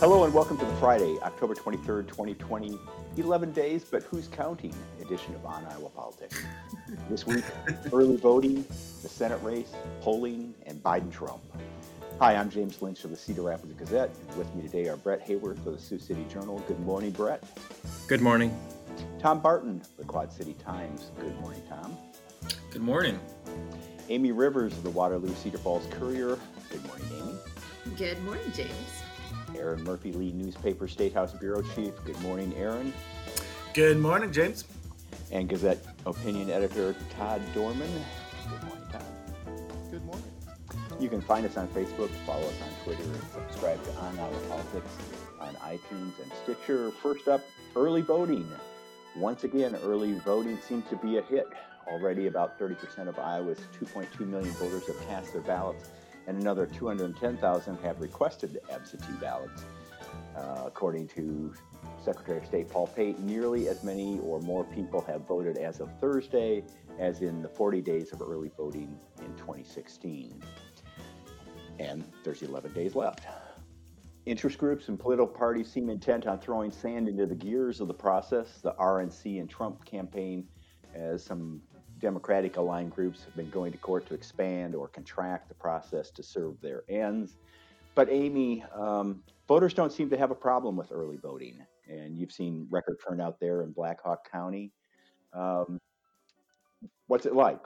Hello and welcome to the Friday, October 23rd, 2020, 11 days, but who's counting edition of On Iowa Politics. This week, early voting, the Senate race, polling, and Biden-Trump. Hi, I'm James Lynch of the Cedar Rapids Gazette. With me today are Brett Hayworth of the Sioux City Journal. Good morning, Brett. Good morning. Tom Barton of the Quad City Times. Good morning, Tom. Good morning. Amy Rivers of the Waterloo Cedar Falls Courier. Good morning, Amy. Good morning, James. Aaron Murphy, Lee Newspaper Statehouse Bureau Chief. Good morning, Aaron. Good morning, James. And Gazette Opinion Editor Todd Dorman. Good morning, Todd. Good morning. You can find us on Facebook, follow us on Twitter, and subscribe to On Iowa Politics on iTunes and Stitcher. First up, early voting. Once again, early voting seemed to be a hit. Already about 30% of Iowa's 2.2 million voters have cast their ballots, and another 210,000 have requested absentee ballots. According to Secretary of State Paul Pate, nearly as many or more people have voted as of Thursday as in the 40 days of early voting in 2016. And there's 11 days left. Interest groups and political parties seem intent on throwing sand into the gears of the process. The RNC and Trump campaign, as some Democratic-aligned groups, have been going to court to expand or contract the process to serve their ends. But Amy, voters don't seem to have a problem with early voting, and you've seen record turnout there in Black Hawk County. What's it like?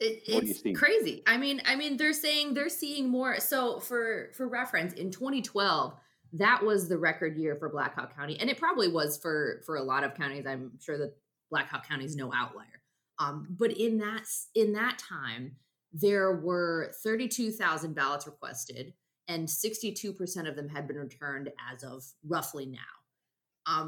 It's crazy. I mean, they're saying they're seeing more. So for reference, in 2012, that was the record year for Black Hawk County, and it probably was for a lot of counties. I'm sure that Black Hawk County is no outlier. But in that time, there were 32,000 ballots requested, and 62% of them had been returned as of roughly now.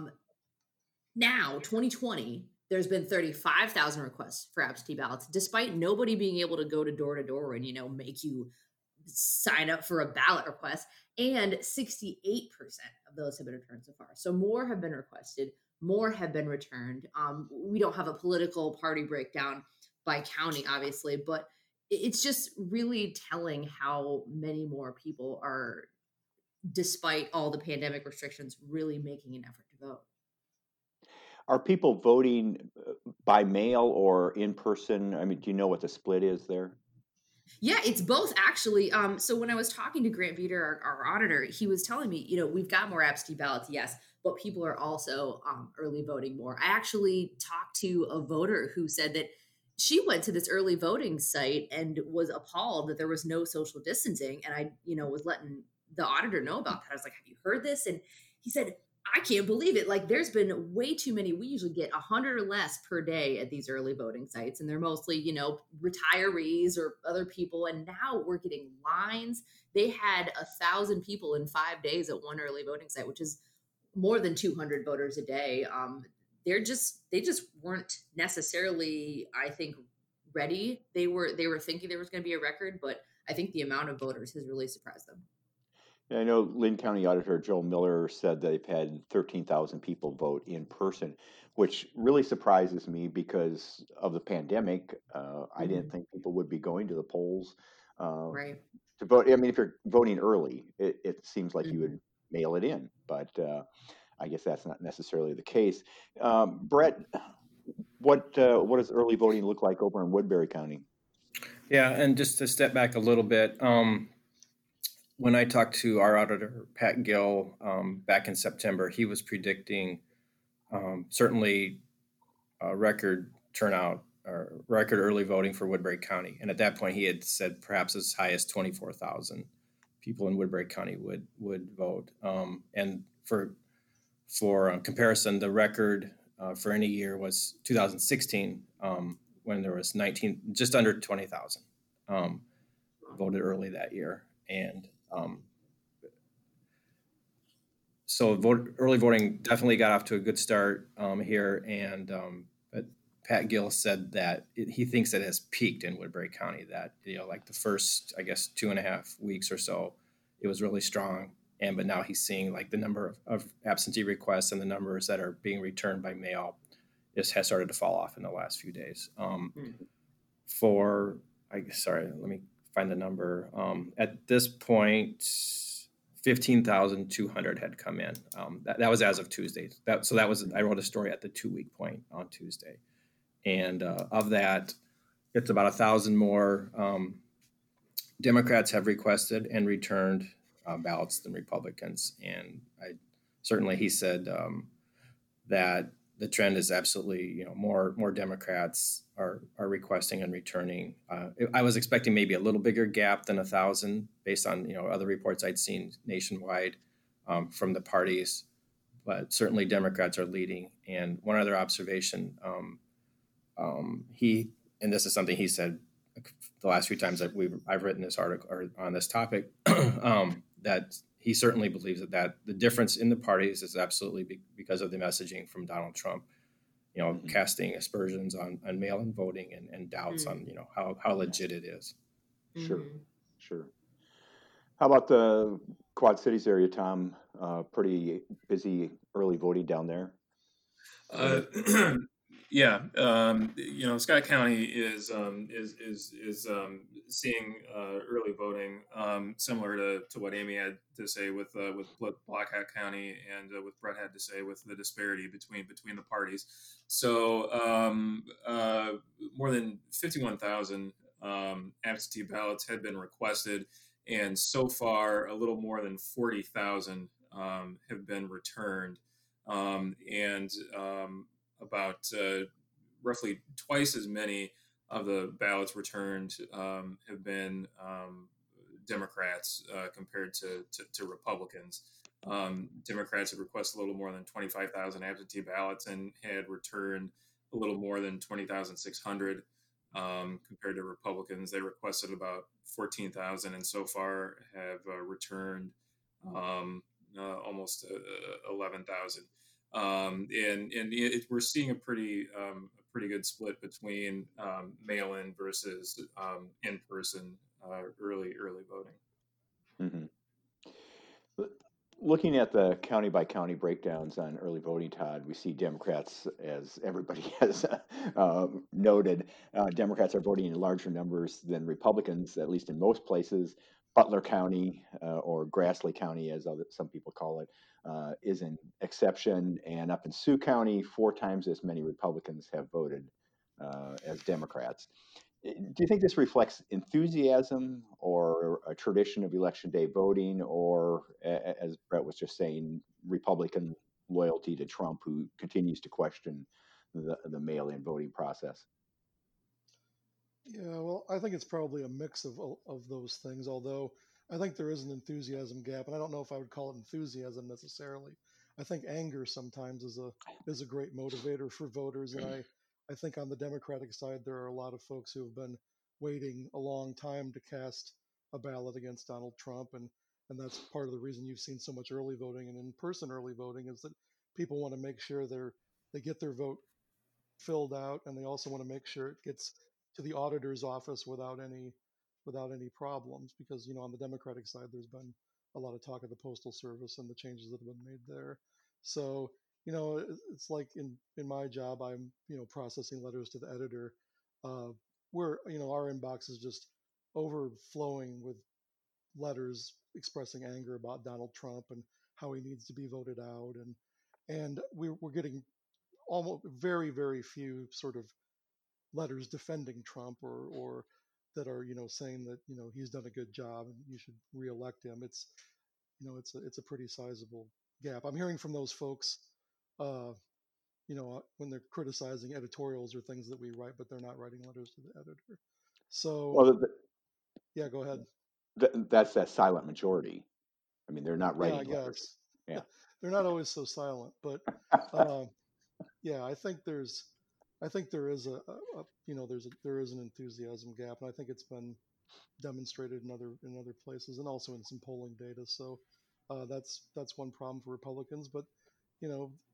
Now, 2020, there's been 35,000 requests for absentee ballots, despite nobody being able to door and, make you sign up for a ballot request. And 68% of those have been returned so far. So more have been requested. More have been returned. We don't have a political party breakdown by county, obviously, but it's just really telling how many more people are, despite all the pandemic restrictions, really making an effort to vote. Are people voting by mail or in person? I mean, do you know what the split is there? Yeah, it's both, actually. So when I was talking to Grant Veter, our auditor, he was telling me, we've got more absentee ballots, yes, but people are also early voting more. I actually talked to a voter who said that she went to this early voting site and was appalled that there was no social distancing. And I, was letting the auditor know about that. I was like, have you heard this? And he said, I can't believe it. Like, there's been way too many. We usually get 100 or less per day at these early voting sites. And they're mostly, retirees or other people. And now we're getting lines. They had 1,000 people in 5 days at one early voting site, which is more than 200 voters a day. They just weren't necessarily, I think, ready. They were thinking there was going to be a record, but I think the amount of voters has really surprised them. I know Linn County Auditor Joel Miller said they've had 13,000 people vote in person, which really surprises me because of the pandemic. I didn't think people would be going to the polls to vote. I mean, if you're voting early, it seems like you would mail it in, but I guess that's not necessarily the case. Brett, what does early voting look like over in Woodbury County? Yeah, and just to step back a little bit, when I talked to our auditor, Pat Gill, back in September, he was predicting certainly a record turnout or record early voting for Woodbury County. And at that point, he had said perhaps as high as 24,000 people in Woodbury County would vote. And for comparison, the record for any year was 2016, when there was just under 20,000 voted early that year. And so early voting definitely got off to a good start here. And but Pat Gill said that he thinks it has peaked in Woodbury County, that, like the first, I guess, 2.5 weeks or so, it was really strong. But now he's seeing like the number of absentee requests and the numbers that are being returned by mail has started to fall off in the last few days. Let me find the number. At this point, 15,200 had come in. That was as of Tuesday. I wrote a story at the 2 week point on Tuesday. And of that, it's about 1,000 more Democrats have requested and returned ballots than Republicans. And he said that the trend is absolutely, more Democrats are requesting and returning. I was expecting maybe a little bigger gap than 1,000 based on, other reports I'd seen nationwide from the parties, but certainly Democrats are leading. And one other observation, and this is something he said the last few times that I've written this article or on this topic, that he certainly believes that the difference in the parties is absolutely because of the messaging from Donald Trump, mm-hmm. casting aspersions on mail-in voting and doubts mm-hmm. on, how legit it is. Sure, mm-hmm. sure. How about the Quad Cities area, Tom? Pretty busy early voting down there. Yeah, Scott County is seeing early voting similar to what Amy had to say with Black Hat County and with Brett had to say with the disparity between the parties. So more than 51,000 absentee ballots had been requested, and so far a little more than 40,000 have been returned, about roughly twice as many of the ballots returned have been Democrats compared to Republicans. Democrats have requested a little more than 25,000 absentee ballots and had returned a little more than 20,600 compared to Republicans. They requested about 14,000 and so far have returned almost 11,000. We're seeing a pretty good split between mail-in versus in-person early voting. Mm-hmm. Looking at the county-by-county breakdowns on early voting, Todd, we see Democrats, as everybody has noted, Democrats are voting in larger numbers than Republicans, at least in most places. Butler County or Grassley County, as some people call it, is an exception. And up in Sioux County, 4 times as many Republicans have voted as Democrats. Do you think this reflects enthusiasm or a tradition of election day voting, or, as Brett was just saying, Republican loyalty to Trump, who continues to question the mail-in voting process? Yeah, well, I think it's probably a mix of those things, although I think there is an enthusiasm gap, and I don't know if I would call it enthusiasm necessarily. I think anger sometimes is a great motivator for voters, and I think on the Democratic side there are a lot of folks who have been waiting a long time to cast a ballot against Donald Trump, and that's part of the reason you've seen so much early voting and in-person early voting is that people want to make sure they get their vote filled out, and they also want to make sure it gets to the auditor's office without any problems, because on the Democratic side there's been a lot of talk of the Postal Service and the changes that have been made there. So it's like in my job I'm processing letters to the editor, where our inbox is just overflowing with letters expressing anger about Donald Trump and how he needs to be voted out, and we're getting almost very very few sort of letters defending Trump or that are saying that he's done a good job and you should reelect him. It's it's a pretty sizable gap. I'm hearing from those folks, when they're criticizing editorials or things that we write, but they're not writing letters to the editor. So, yeah, go ahead. That's that silent majority. I mean, they're not writing letters. Yeah, they're not always so silent, but I think there is there is an enthusiasm gap, and I think it's been demonstrated in other places, and also in some polling data. So that's one problem for Republicans. But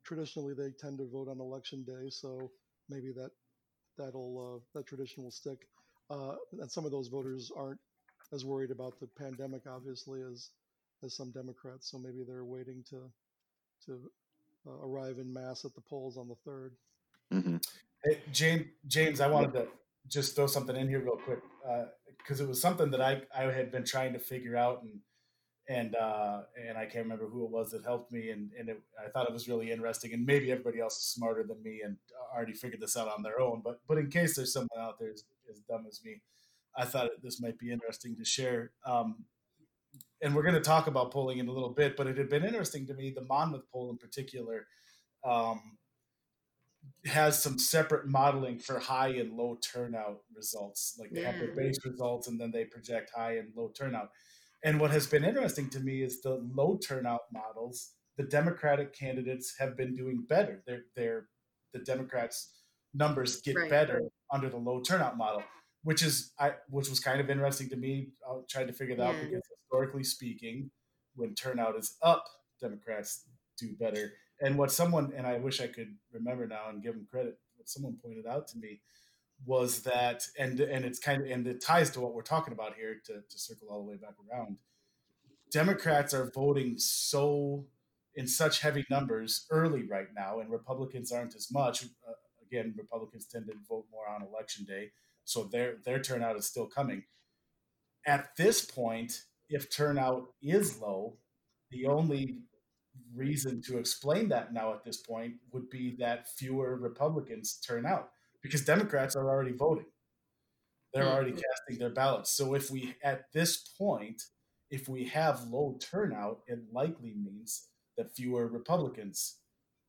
traditionally they tend to vote on election day, so maybe that tradition will stick. And some of those voters aren't as worried about the pandemic, obviously, as some Democrats. So maybe they're waiting to arrive in mass at the polls on the 3rd. Mm-hmm. Hey, James, I wanted to just throw something in here real quick because it was something that I had been trying to figure out, and And I can't remember who it was that helped me. And I thought it was really interesting. And maybe everybody else is smarter than me and already figured this out on their own. But in case there's someone out there as dumb as me, I thought this might be interesting to share. And we're going to talk about polling in a little bit. But it had been interesting to me, the Monmouth poll in particular, has some separate modeling for high and low turnout results. Like they have their base results and then they project high and low turnout. And what has been interesting to me is the low turnout models, the Democratic candidates have been doing better. The Democrats' numbers get better under the low turnout model, which was kind of interesting to me. I tried to figure that out because historically speaking, when turnout is up, Democrats do better. And what someone, and I wish I could remember now and give them credit, what someone pointed out to me was that, and it's kind of, and it ties to what we're talking about here to circle all the way back around. Democrats are voting in such heavy numbers early right now, and Republicans aren't as much. Again, Republicans tend to vote more on election day, so their turnout is still coming. At this point, if turnout is low, the only reason to explain that now at this point would be that fewer Republicans turn out. Because Democrats are already voting. They're already casting their ballots. So if we have low turnout, it likely means that fewer Republicans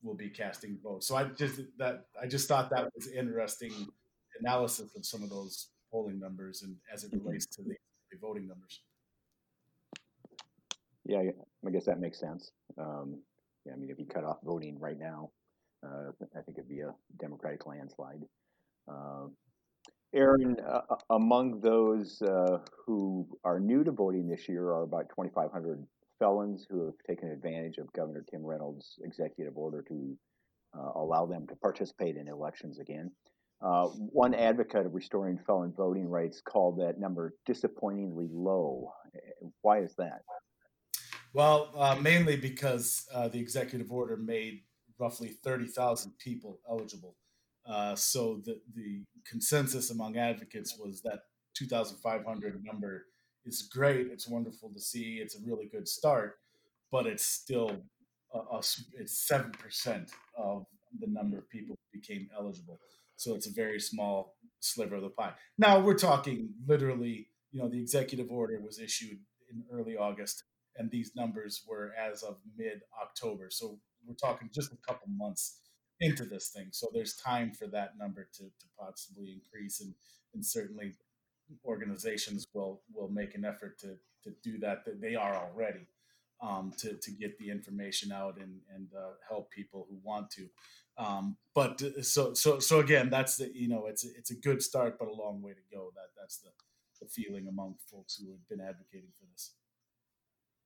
will be casting votes. So I just thought that was interesting analysis of some of those polling numbers and as it relates to the voting numbers. Yeah, I guess that makes sense. I mean, if you cut off voting right now, I think it'd be a Democratic landslide. Aaron, among those who are new to voting this year are about 2,500 felons who have taken advantage of Governor Kim Reynolds' executive order to allow them to participate in elections again. One advocate of restoring felon voting rights called that number disappointingly low. Why is that? Well, mainly because the executive order made roughly 30,000 people eligible. So the consensus among advocates was that 2,500 number is great. It's wonderful to see. It's a really good start, but it's still it's 7% of the number of people who became eligible. So it's a very small sliver of the pie. Now we're talking literally, the executive order was issued in early August, and these numbers were as of mid-October. So we're talking just a couple months into this thing. So there's time for that number to possibly increase. And certainly organizations will make an effort to do that. They are already to get the information out and help people who want to. But so again, that's the, it's a good start, but a long way to go. That's the feeling among folks who have been advocating for this.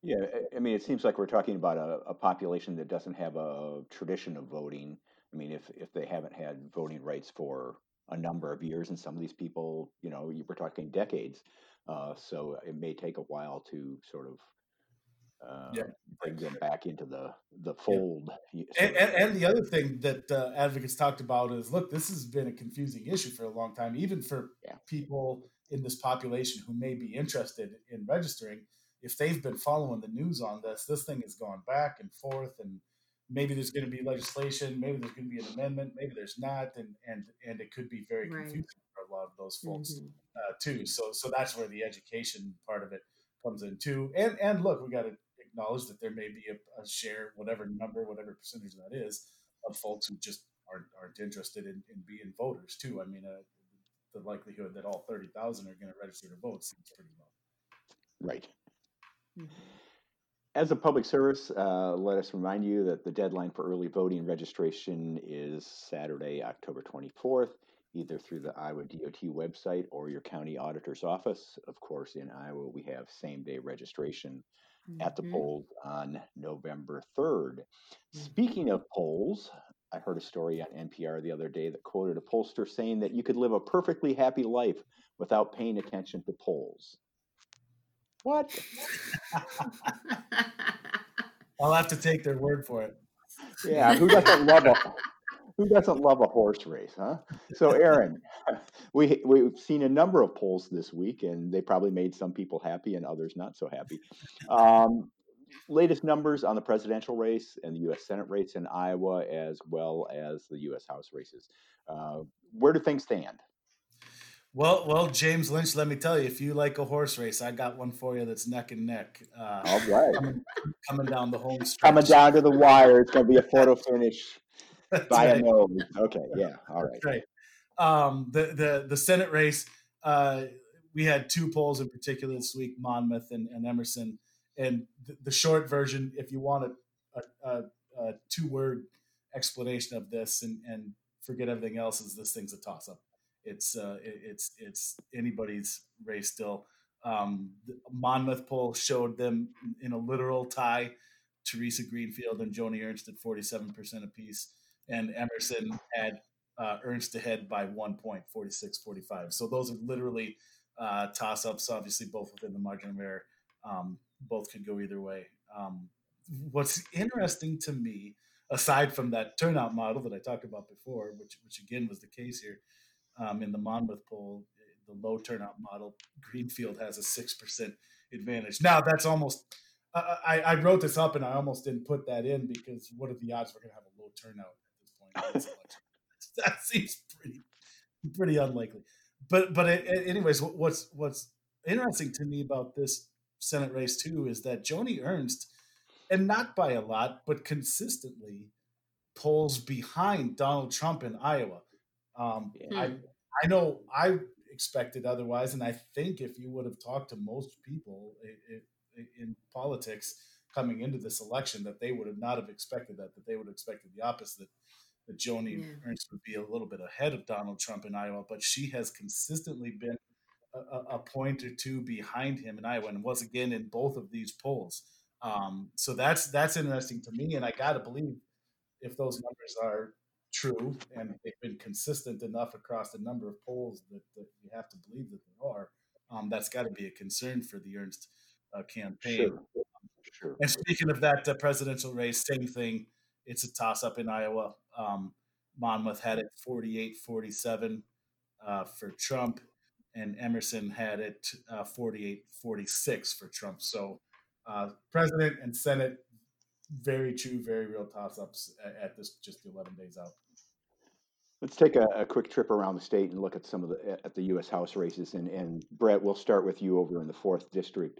Yeah, I mean, it seems like we're talking about a population that doesn't have a tradition of voting. I mean, if they haven't had voting rights for a number of years, and some of these people, we're talking decades, so it may take a while to sort of bring them back into the fold. Yeah. And the other thing that advocates talked about is, look, this has been a confusing issue for a long time, even for people in this population who may be interested in registering. If they've been following the news on this thing has gone back and forth, and maybe there's going to be legislation, maybe there's going to be an amendment, maybe there's not, and it could be very confusing for a lot of those folks too. So that's where the education part of it comes in too. And look, we got to acknowledge that there may be a share, whatever percentage that is, of folks who just aren't interested in being voters too. I mean, the likelihood that all 30,000 are going to register to vote seems pretty low. Right. As a public service, let us remind you that the deadline for early voting registration is Saturday, October 24th, either through the Iowa DOT website or your county auditor's office. Of course, in Iowa, we have same-day registration at the polls on November 3rd. Speaking of polls, I heard a story on NPR the other day that quoted a pollster saying that you could live a perfectly happy life without paying attention to polls. What? I'll have to take their word for it. Yeah, who doesn't love a horse race, huh? So, Aaron, We've seen a number of polls this week, and they probably made some people happy and others not so happy. Latest numbers on the presidential race and the U.S. Senate race in Iowa, as well as the U.S. House races. Where do things stand? Well, James Lynch, let me tell you, if you like a horse race, I got one for you that's neck and neck. All right. Coming down the home stretch. Coming down to the wire. It's going to be a photo finish by a nose. Okay, yeah, all right. That's right. The Senate race, we had two polls in particular this week, Monmouth and Emerson. And the short version, if you want a two-word explanation of this and forget everything else, is this thing's a toss-up. It's anybody's race still. The Monmouth poll showed them in a literal tie, Teresa Greenfield and Joni Ernst at 47% apiece, and Emerson had Ernst ahead by 1 point, 46-45. So those are literally toss-ups, obviously both within the margin of error. Both could go either way. What's interesting to me, aside from that turnout model that I talked about before, which again was the case here, in the Monmouth poll, the low turnout model, Greenfield has a 6% advantage. Now that's almost, I wrote this up and I almost didn't put that in because what are the odds we're going to have a low turnout at this point in this election? That seems pretty unlikely. But anyways, what's interesting to me about this Senate race too is that Joni Ernst, and not by a lot, but consistently polls behind Donald Trump in Iowa. I know I expected otherwise, and I think if you would have talked to most people in politics coming into this election, that they would have not have expected that they would have expected the opposite, that Joni Ernst would be a little bit ahead of Donald Trump in Iowa, but she has consistently been a point or two behind him in Iowa, and was again in both of these polls. So that's interesting to me, and I got to believe if those numbers are true, and they've been consistent enough across the number of polls that you have to believe that they are, that's got to be a concern for the Ernst campaign. Sure. And speaking of that presidential race, same thing. It's a toss-up in Iowa. Monmouth had it 48-47 for Trump, and Emerson had it 48-46 for Trump. So president and Senate, very true, very real toss-ups at this just 11 days out. Let's take a quick trip around the state and look at some of the U.S. House races. And Brett, we'll start with you over in the 4th District.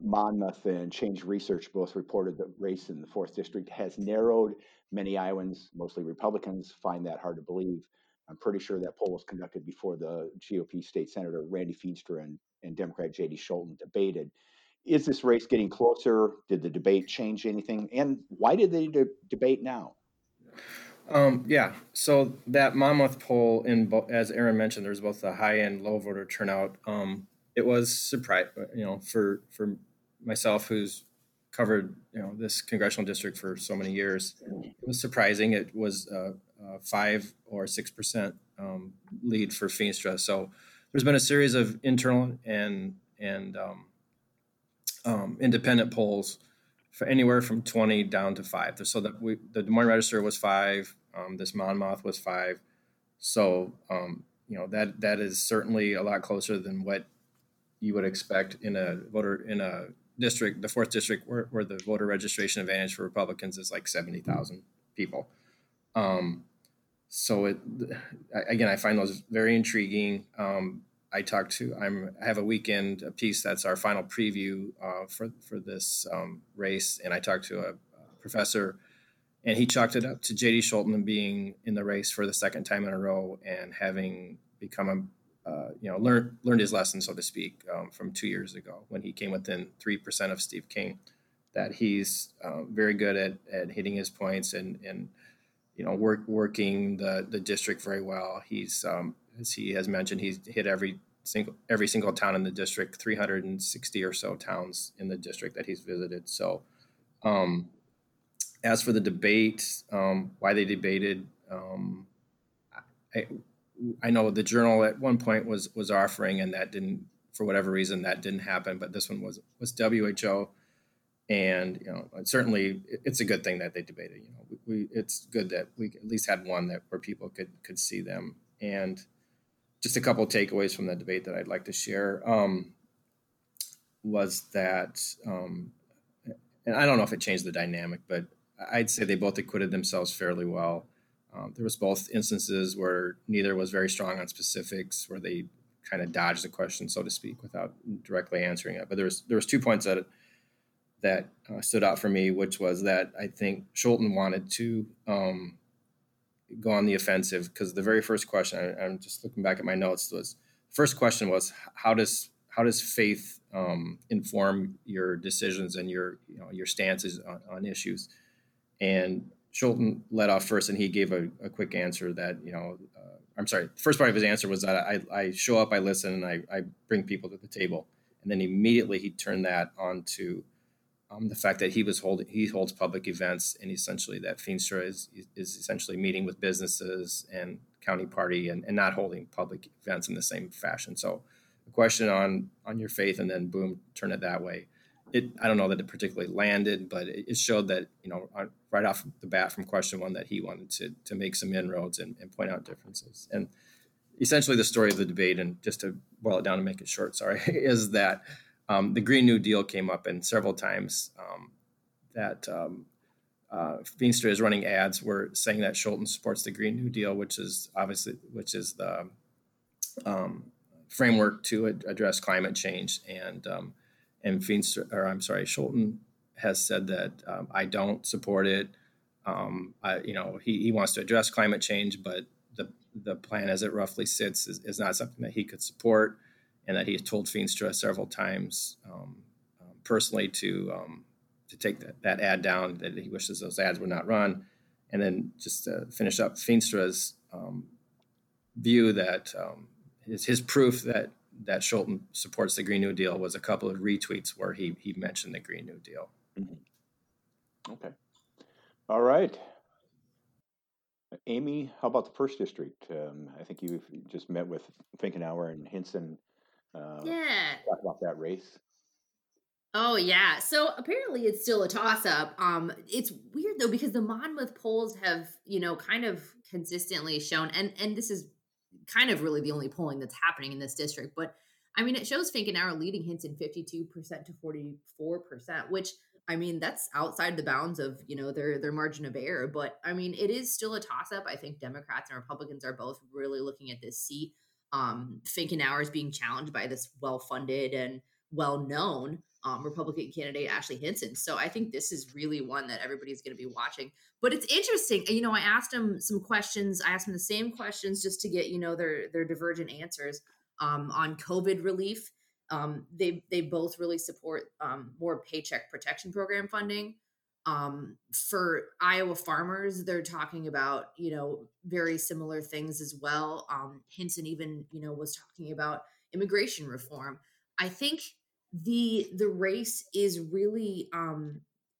Monmouth and Change Research both reported that race in the 4th District has narrowed. Many Iowans, mostly Republicans, find that hard to believe. I'm pretty sure that poll was conducted before the GOP state senator Randy Feenstra and Democrat J.D. Scholten debated. Is this race getting closer? Did the debate change anything? And why did they debate now? So that Monmouth poll, as Aaron mentioned, there's both a high and low voter turnout. It was surprising, for myself, who's covered this congressional district for so many years. It was surprising. It was 5 or 6% lead for Feenstra. So there's been a series of internal and independent polls for anywhere from 20 down to 5. So that the Des Moines Register was 5. This Monmouth was 5. So that is certainly a lot closer than what you would expect in a district, the 4th district, where the voter registration advantage for Republicans is like 70,000 people. I find those very intriguing. I have a weekend piece that's our final preview for this race, and I talked to a professor, and he chalked it up to J.D. Scholten being in the race for the second time in a row and having become learned his lesson, so to speak, from 2 years ago when he came within 3% of Steve King, that he's very good at hitting his points and working the district very well. He's as he has mentioned, he's hit every single town in the district, 360 or so towns in the district that he's visited. So as for the debate, why they debated, I know the Journal at one point was offering, and that didn't, for whatever reason, that didn't happen. But this one was WHO, and certainly it's a good thing that they debated. It's good that we at least had one where people could see them. And just a couple of takeaways from that debate that I'd like to share was that, and I don't know if it changed the dynamic, but I'd say they both acquitted themselves fairly well. There was both instances where neither was very strong on specifics, where they kind of dodged the question, so to speak, without directly answering it. But there was 2 points that stood out for me, which was that I think Scholten wanted to go on the offensive, because the very first question, I'm just looking back at my notes, was the first question was, how does faith inform your decisions and your stances on issues? And Scholten led off first, and he gave a quick answer that, the first part of his answer was that I show up, I listen, and I bring people to the table. And then immediately he turned that on to the fact that he holds public events, and essentially that Feenstra is essentially meeting with businesses and county party and not holding public events in the same fashion. So a question on your faith, and then boom, turn it that way. I don't know that it particularly landed, but it showed that, right off the bat from question one, that he wanted to make some inroads and point out differences. And essentially the story of the debate, and just to boil it down and make it short, is that the Green New Deal came up, and several times Feenstra is running ads were saying that Scholten supports the Green New Deal, which is the framework to address climate change. And Scholten has said that I don't support it. He wants to address climate change, but the plan as it roughly sits is not something that he could support. And that he had told Feenstra several times personally to take that ad down, that he wishes those ads would not run. And then just to finish up, Feenstra's view that his proof that Scholten supports the Green New Deal was a couple of retweets where he mentioned the Green New Deal. Mm-hmm. Okay. All right. Amy, how about the first district? I think you just met with Finkenauer and Hinson. Talk about that race. Oh yeah. So apparently it's still a toss up. It's weird though, because the Monmouth polls have, kind of consistently shown, and this is kind of really the only polling that's happening in this district, but I mean, it shows Finkenauer leading Hinson 52% to 44%, which, I mean, that's outside the bounds of, their margin of error, but I mean, it is still a toss up. I think Democrats and Republicans are both really looking at this seat. Finkenauer is being challenged by this well-funded and well-known Republican candidate, Ashley Hinson. So I think this is really one that everybody's going to be watching. But it's interesting. I asked him some questions. I asked him the same questions just to get, their divergent answers on COVID relief. They both really support more Paycheck Protection Program funding. For Iowa farmers, they're talking about, very similar things as well. Hinson even, was talking about immigration reform. I think the race is really,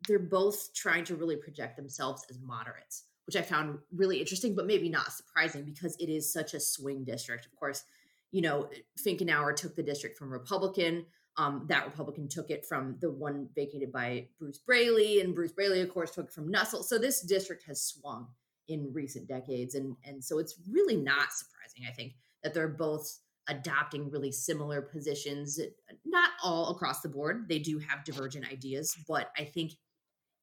they're both trying to really project themselves as moderates, which I found really interesting, but maybe not surprising because it is such a swing district. Of course, Finkenauer took the district from Republican. That Republican took it from the one vacated by Bruce Braley, and Bruce Braley, of course, took it from Nussel. So this district has swung in recent decades. And so it's really not surprising, I think, that they're both adopting really similar positions, not all across the board. They do have divergent ideas, but I think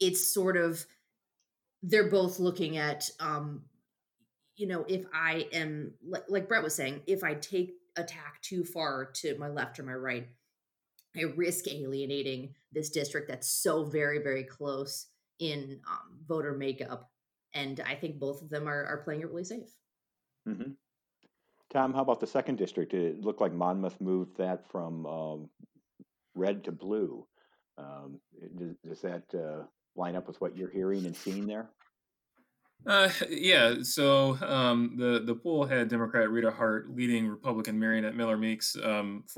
it's sort of, they're both looking at, if I am, like Brett was saying, if I take a tack too far to my left or my right, I risk alienating this district that's so very, very close in voter makeup. And I think both of them are playing it really safe. Mm-hmm. Tom, how about the second district? It looked like Monmouth moved that from red to blue. Does that line up with what you're hearing and seeing there? So the poll had Democrat Rita Hart leading Republican Mariannette Miller-Meeks 49%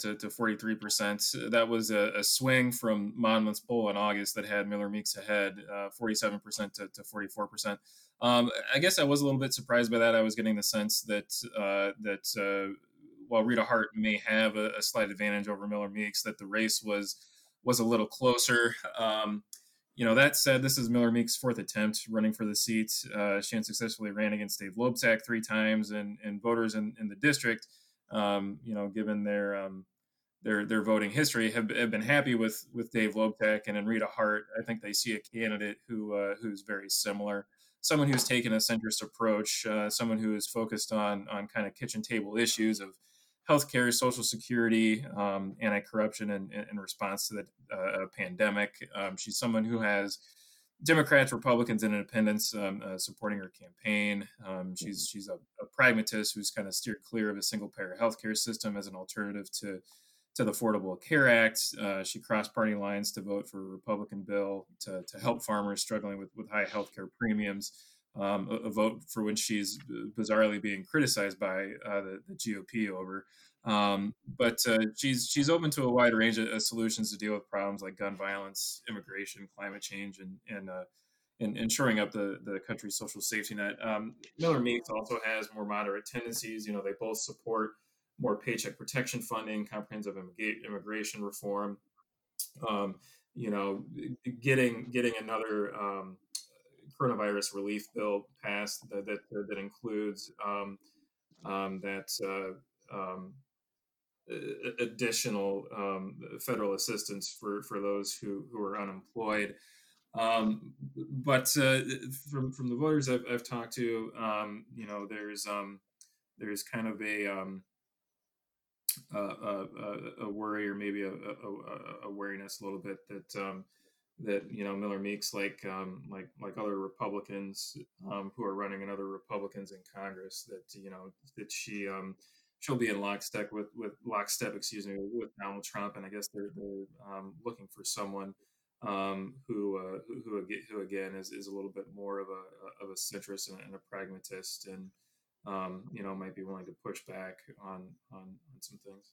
to 43%. That was a swing from Monmouth's poll in August that had Miller-Meeks ahead 47% to 44%. I guess I was a little bit surprised by that. I was getting the sense that while Rita Hart may have a slight advantage over Miller-Meeks, that the race was a little closer. That said, this is Miller-Meeks' fourth attempt running for the seat. She unsuccessfully ran against Dave Loebsack three times, and voters in the district, given their voting history, have been happy with Dave Loebsack. And in Rita Hart, I think they see a candidate who's very similar, someone who's taken a centrist approach, someone who is focused on kind of kitchen table issues of healthcare, Social Security, anti-corruption, and in response to the pandemic. She's someone who has Democrats, Republicans, and Independents supporting her campaign. She's a pragmatist who's kind of steered clear of a single-payer healthcare system as an alternative to the Affordable Care Act. She crossed party lines to vote for a Republican bill to help farmers struggling with high healthcare premiums. A vote for which she's bizarrely being criticized by the GOP over. But she's open to a wide range of solutions to deal with problems like gun violence, immigration, climate change, and shoring up the country's social safety net. Miller-Meeks also has more moderate tendencies. They both support more paycheck protection funding, comprehensive immigration reform, getting another coronavirus relief bill passed that includes additional federal assistance for those who are unemployed. But from the voters I've talked to, there's kind of a worry, or maybe a wariness a little bit that Miller-Meeks, like other Republicans who are running, and other Republicans in Congress, that she'll be in lockstep with Donald Trump. And I guess they're looking for someone who again is a little bit more of a centrist and a pragmatist, and might be willing to push back on some things.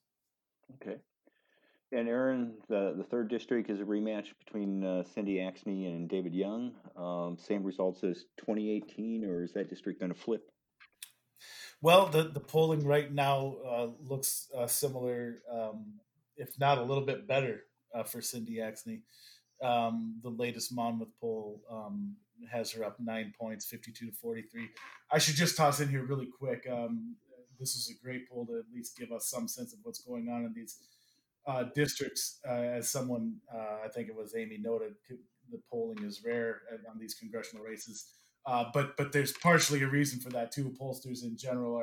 Okay. And Aaron, the third district is a rematch between Cindy Axne and David Young. Same results as 2018, or is that district going to flip? Well, the polling right now looks similar, if not a little bit better for Cindy Axne. The latest Monmouth poll has her up 9 points, 52 to 43. I should just toss in here really quick. This is a great poll to at least give us some sense of what's going on in these districts, as someone, I think it was Amy, noted, the polling is rare on these congressional races. But there's partially a reason for that too. Pollsters in general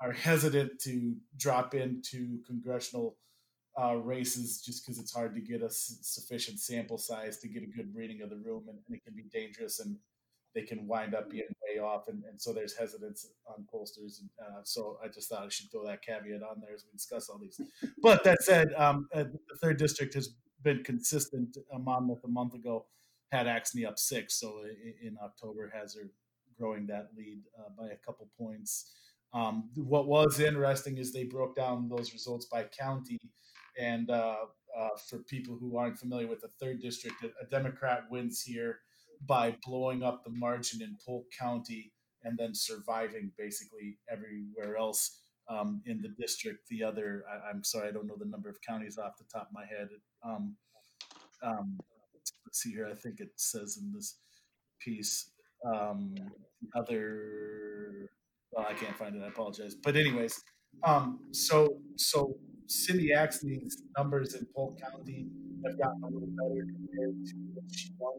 are hesitant to drop into congressional races just because it's hard to get a sufficient sample size to get a good reading of the room, and it can be dangerous, and they can wind up being way off. And so there's hesitance on pollsters. So I just thought I should throw that caveat on there as we discuss all these. But that said, the third district has been consistent. Monmouth a month ago had Axne up 6. So in October has her growing that lead by a couple points. What was interesting is they broke down those results by county. And for people who aren't familiar with the third district, a Democrat wins here by blowing up the margin in Polk County and then surviving basically everywhere else in the district. The other, I'm sorry, I don't know the number of counties off the top of my head. Let's see here. I think it says in this piece, I can't find it. I apologize. But anyways, so Cindy Axne's numbers in Polk County have gotten a little better compared to what she won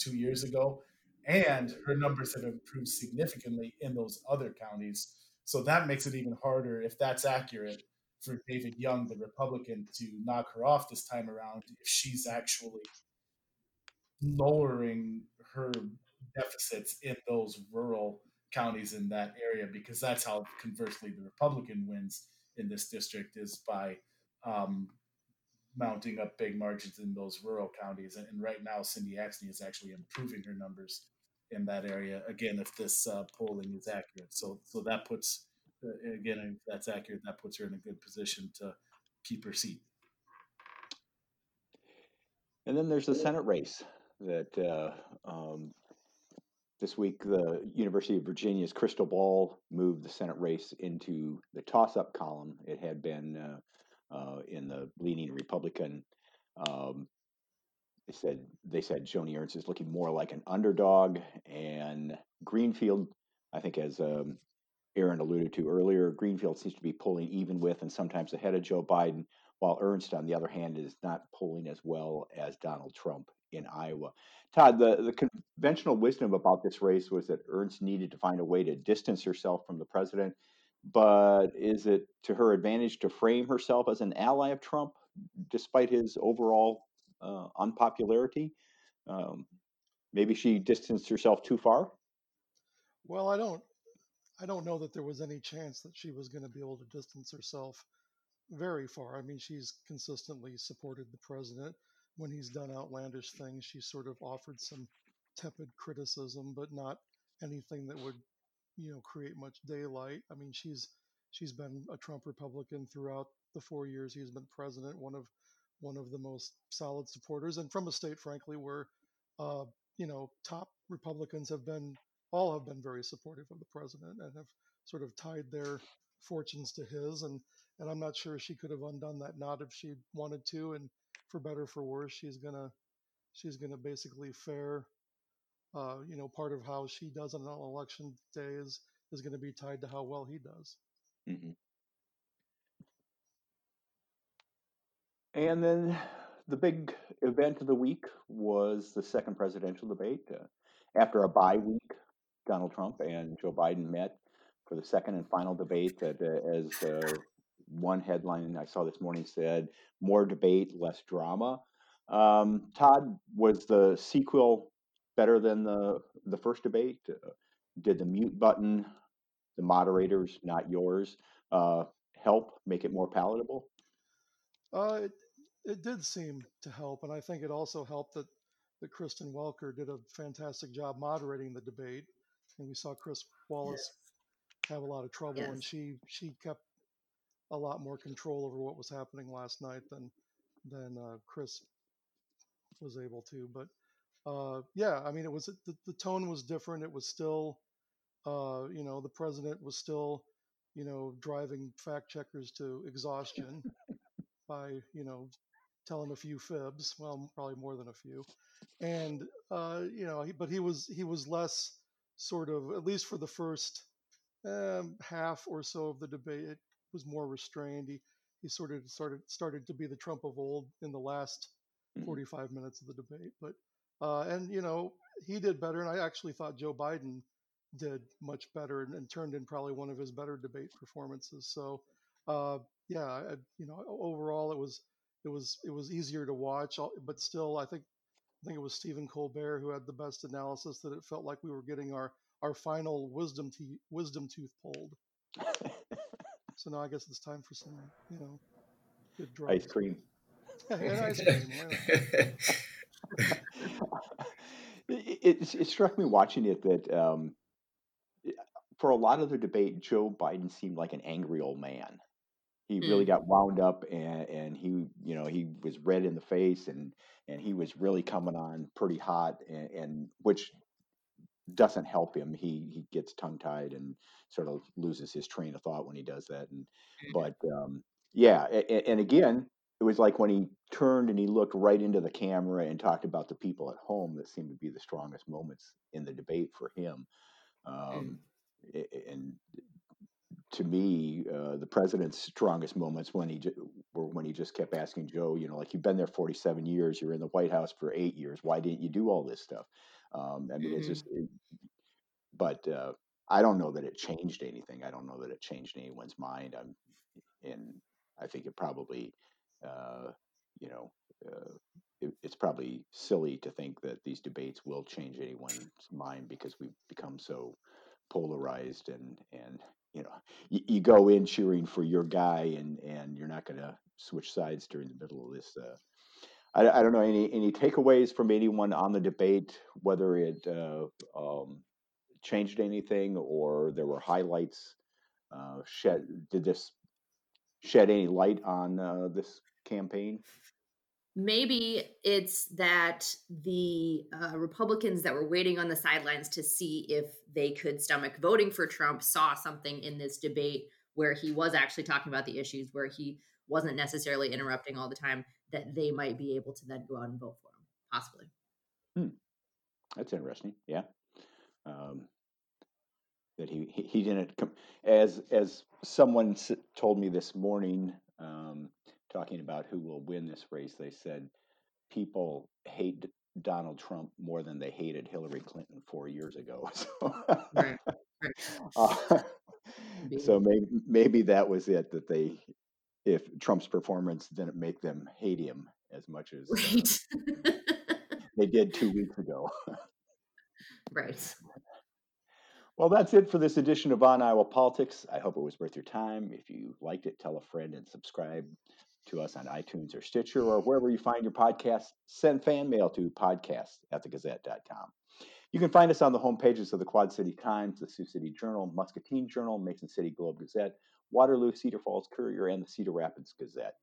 2 years ago, and her numbers have improved significantly in those other counties. So that makes it even harder, if that's accurate, for David Young, the Republican, to knock her off this time around if she's actually lowering her deficits in those rural counties in that area, because that's how, conversely, the Republican wins in this district, is by mounting up big margins in those rural counties. And right now, Cindy Axne is actually improving her numbers in that area, again, if this polling is accurate. So that puts, again, if that's accurate, that puts her in a good position to keep her seat. And then there's the Senate race that this week, the University of Virginia's crystal ball moved the Senate race into the toss-up column. It had been in the leaning Republican They said Joni Ernst is looking more like an underdog, and Greenfield, I think, as Aaron alluded to earlier, Greenfield seems to be pulling even with and sometimes ahead of Joe Biden, while Ernst, on the other hand, is not polling as well as Donald Trump in Iowa. Todd, the conventional wisdom about this race was that Ernst needed to find a way to distance herself from the president, but is it to her advantage to frame herself as an ally of Trump, despite his overall unpopularity? Maybe she distanced herself too far? Well, I don't know that there was any chance that she was going to be able to distance herself very far. I mean, she's consistently supported the president. When he's done outlandish things, she sort of offered some tepid criticism, but not anything that would, create much daylight. I mean, she's been a Trump Republican throughout the 4 years he's been president, one of the most solid supporters, and from a state, frankly, where top Republicans have been very supportive of the president and have sort of tied their fortunes to his. And I'm not sure she could have undone that knot if she wanted to. And for better or for worse, she's gonna basically fare. Part of how she does on election day is going to be tied to how well he does. Mm-hmm. And then the big event of the week was the second presidential debate. After a bye week, Donald Trump and Joe Biden met for the second and final debate that, as one headline I saw this morning said, more debate, less drama. Todd, was the sequel better than the first debate? Did the mute button, the moderators, not yours, help make it more palatable? It did seem to help, and I think it also helped that Kristen Welker did a fantastic job moderating the debate, and we saw Chris Wallace have a lot of trouble, and she kept a lot more control over what was happening last night than Chris was able to. But it was the tone was different. It was still, the president was still, driving fact checkers to exhaustion by, telling a few fibs, well, probably more than a few. And, but he was less sort of, at least for the first half or so of the debate, it was more restrained. He sort of started to be the Trump of old in the last 45 minutes of the debate. But, he did better. And I actually thought Joe Biden did much better and turned in probably one of his better debate performances. So, overall it was easier to watch, but still, I think it was Stephen Colbert who had the best analysis that it felt like we were getting our final wisdom tooth pulled. So now I guess it's time for some, good dry ice cream. And ice cream. It struck me watching it that for a lot of the debate, Joe Biden seemed like an angry old man. He really got wound up, and he was red in the face, and he was really coming on pretty hot, and which doesn't help him. He gets tongue tied and sort of loses his train of thought when he does that. And again, it was like when he turned and he looked right into the camera and talked about the people at home that seemed to be the strongest moments in the debate for him. And to me, the president's strongest moments were when he just kept asking Joe, like, you've been there 47 years, you're in the White House for 8 years. Why didn't you do all this stuff? But I don't know that it changed anything. I don't know that it changed anyone's mind. I think it probably, it's probably silly to think that these debates will change anyone's mind because we've become so polarized and you go in cheering for your guy and you're not going to switch sides during the middle of this. I don't know any takeaways from anyone on the debate, whether it changed anything or there were highlights. Shed any light on this campaign? Maybe it's that the Republicans that were waiting on the sidelines to see if they could stomach voting for Trump saw something in this debate where he was actually talking about the issues, where he wasn't necessarily interrupting all the time, that they might be able to then go out and vote for him. possibly. That's interesting. Yeah. That he didn't come, as someone told me this morning, talking about who will win this race, they said people hate Donald Trump more than they hated Hillary Clinton 4 years ago. So, right. So maybe that was it, that they, if Trump's performance didn't make them hate him as much as right. They did 2 weeks ago. Right. Well, that's it for this edition of On Iowa Politics. I hope it was worth your time. If you liked it, tell a friend and subscribe to us on iTunes or Stitcher or wherever you find your podcast. Send fan mail to podcast@thegazette.com. You can find us on the home pages of the Quad City Times, the Sioux City Journal, Muscatine Journal, Mason City Globe Gazette, Waterloo Cedar Falls Courier, and the Cedar Rapids Gazette.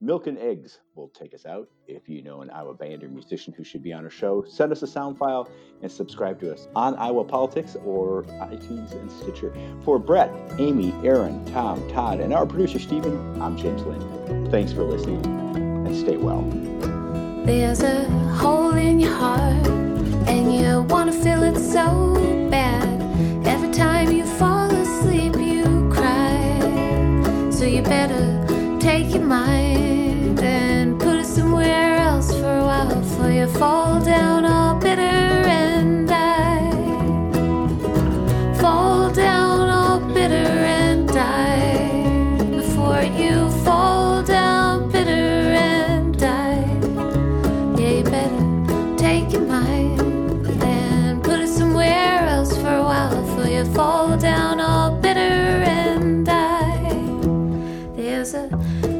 Milk and Eggs will take us out. If you know an Iowa band or musician who should be on our show, send us a sound file and subscribe to us on Iowa Politics or iTunes and Stitcher. For Brett, Amy, Aaron, Tom, Todd, and our producer, Stephen, I'm James Lynch. Thanks for listening, and stay well. There's a hole in your heart, and you want to fill it so bad. Every time you fall asleep, you cry. So you better take your mind and put it somewhere else for a while, for you fall down all bitter and die. Fall down all bitter and die, before you fall down bitter and die. Yeah, you better take your mind and put it somewhere else for a while, for you fall down all bitter and die. There's a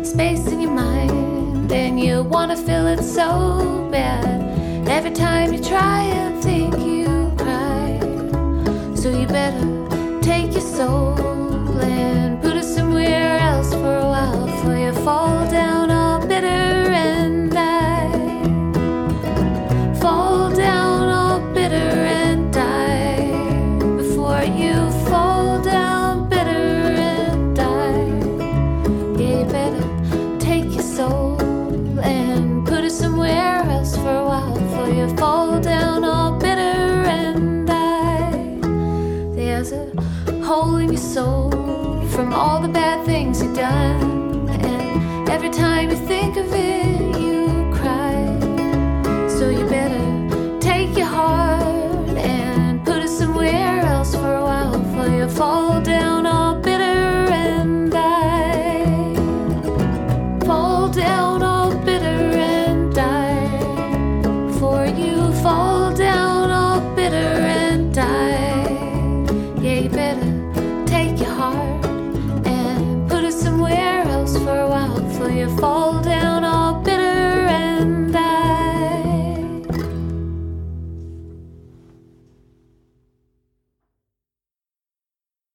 space in your mind, and you want to fill it so bad. Every time you try and think, you cry. So you better take your soul and put it somewhere else for a while, for you fall down all bitter and die. Fall down all bitter and die, before you fall down bitter and die. Yeah, you better soul and put it somewhere else for a while, for you fall down all bitter and die. There's a hole in your soul from all the bad things you've done, and every time you think of it, you cry. So you better take your heart and put it somewhere else for a while, for you fall down all bitter and die. Fall down all bitter and die, for you fall down all bitter and die. Yeah, you better take your heart and put it somewhere else for a while, for you fall down all bitter.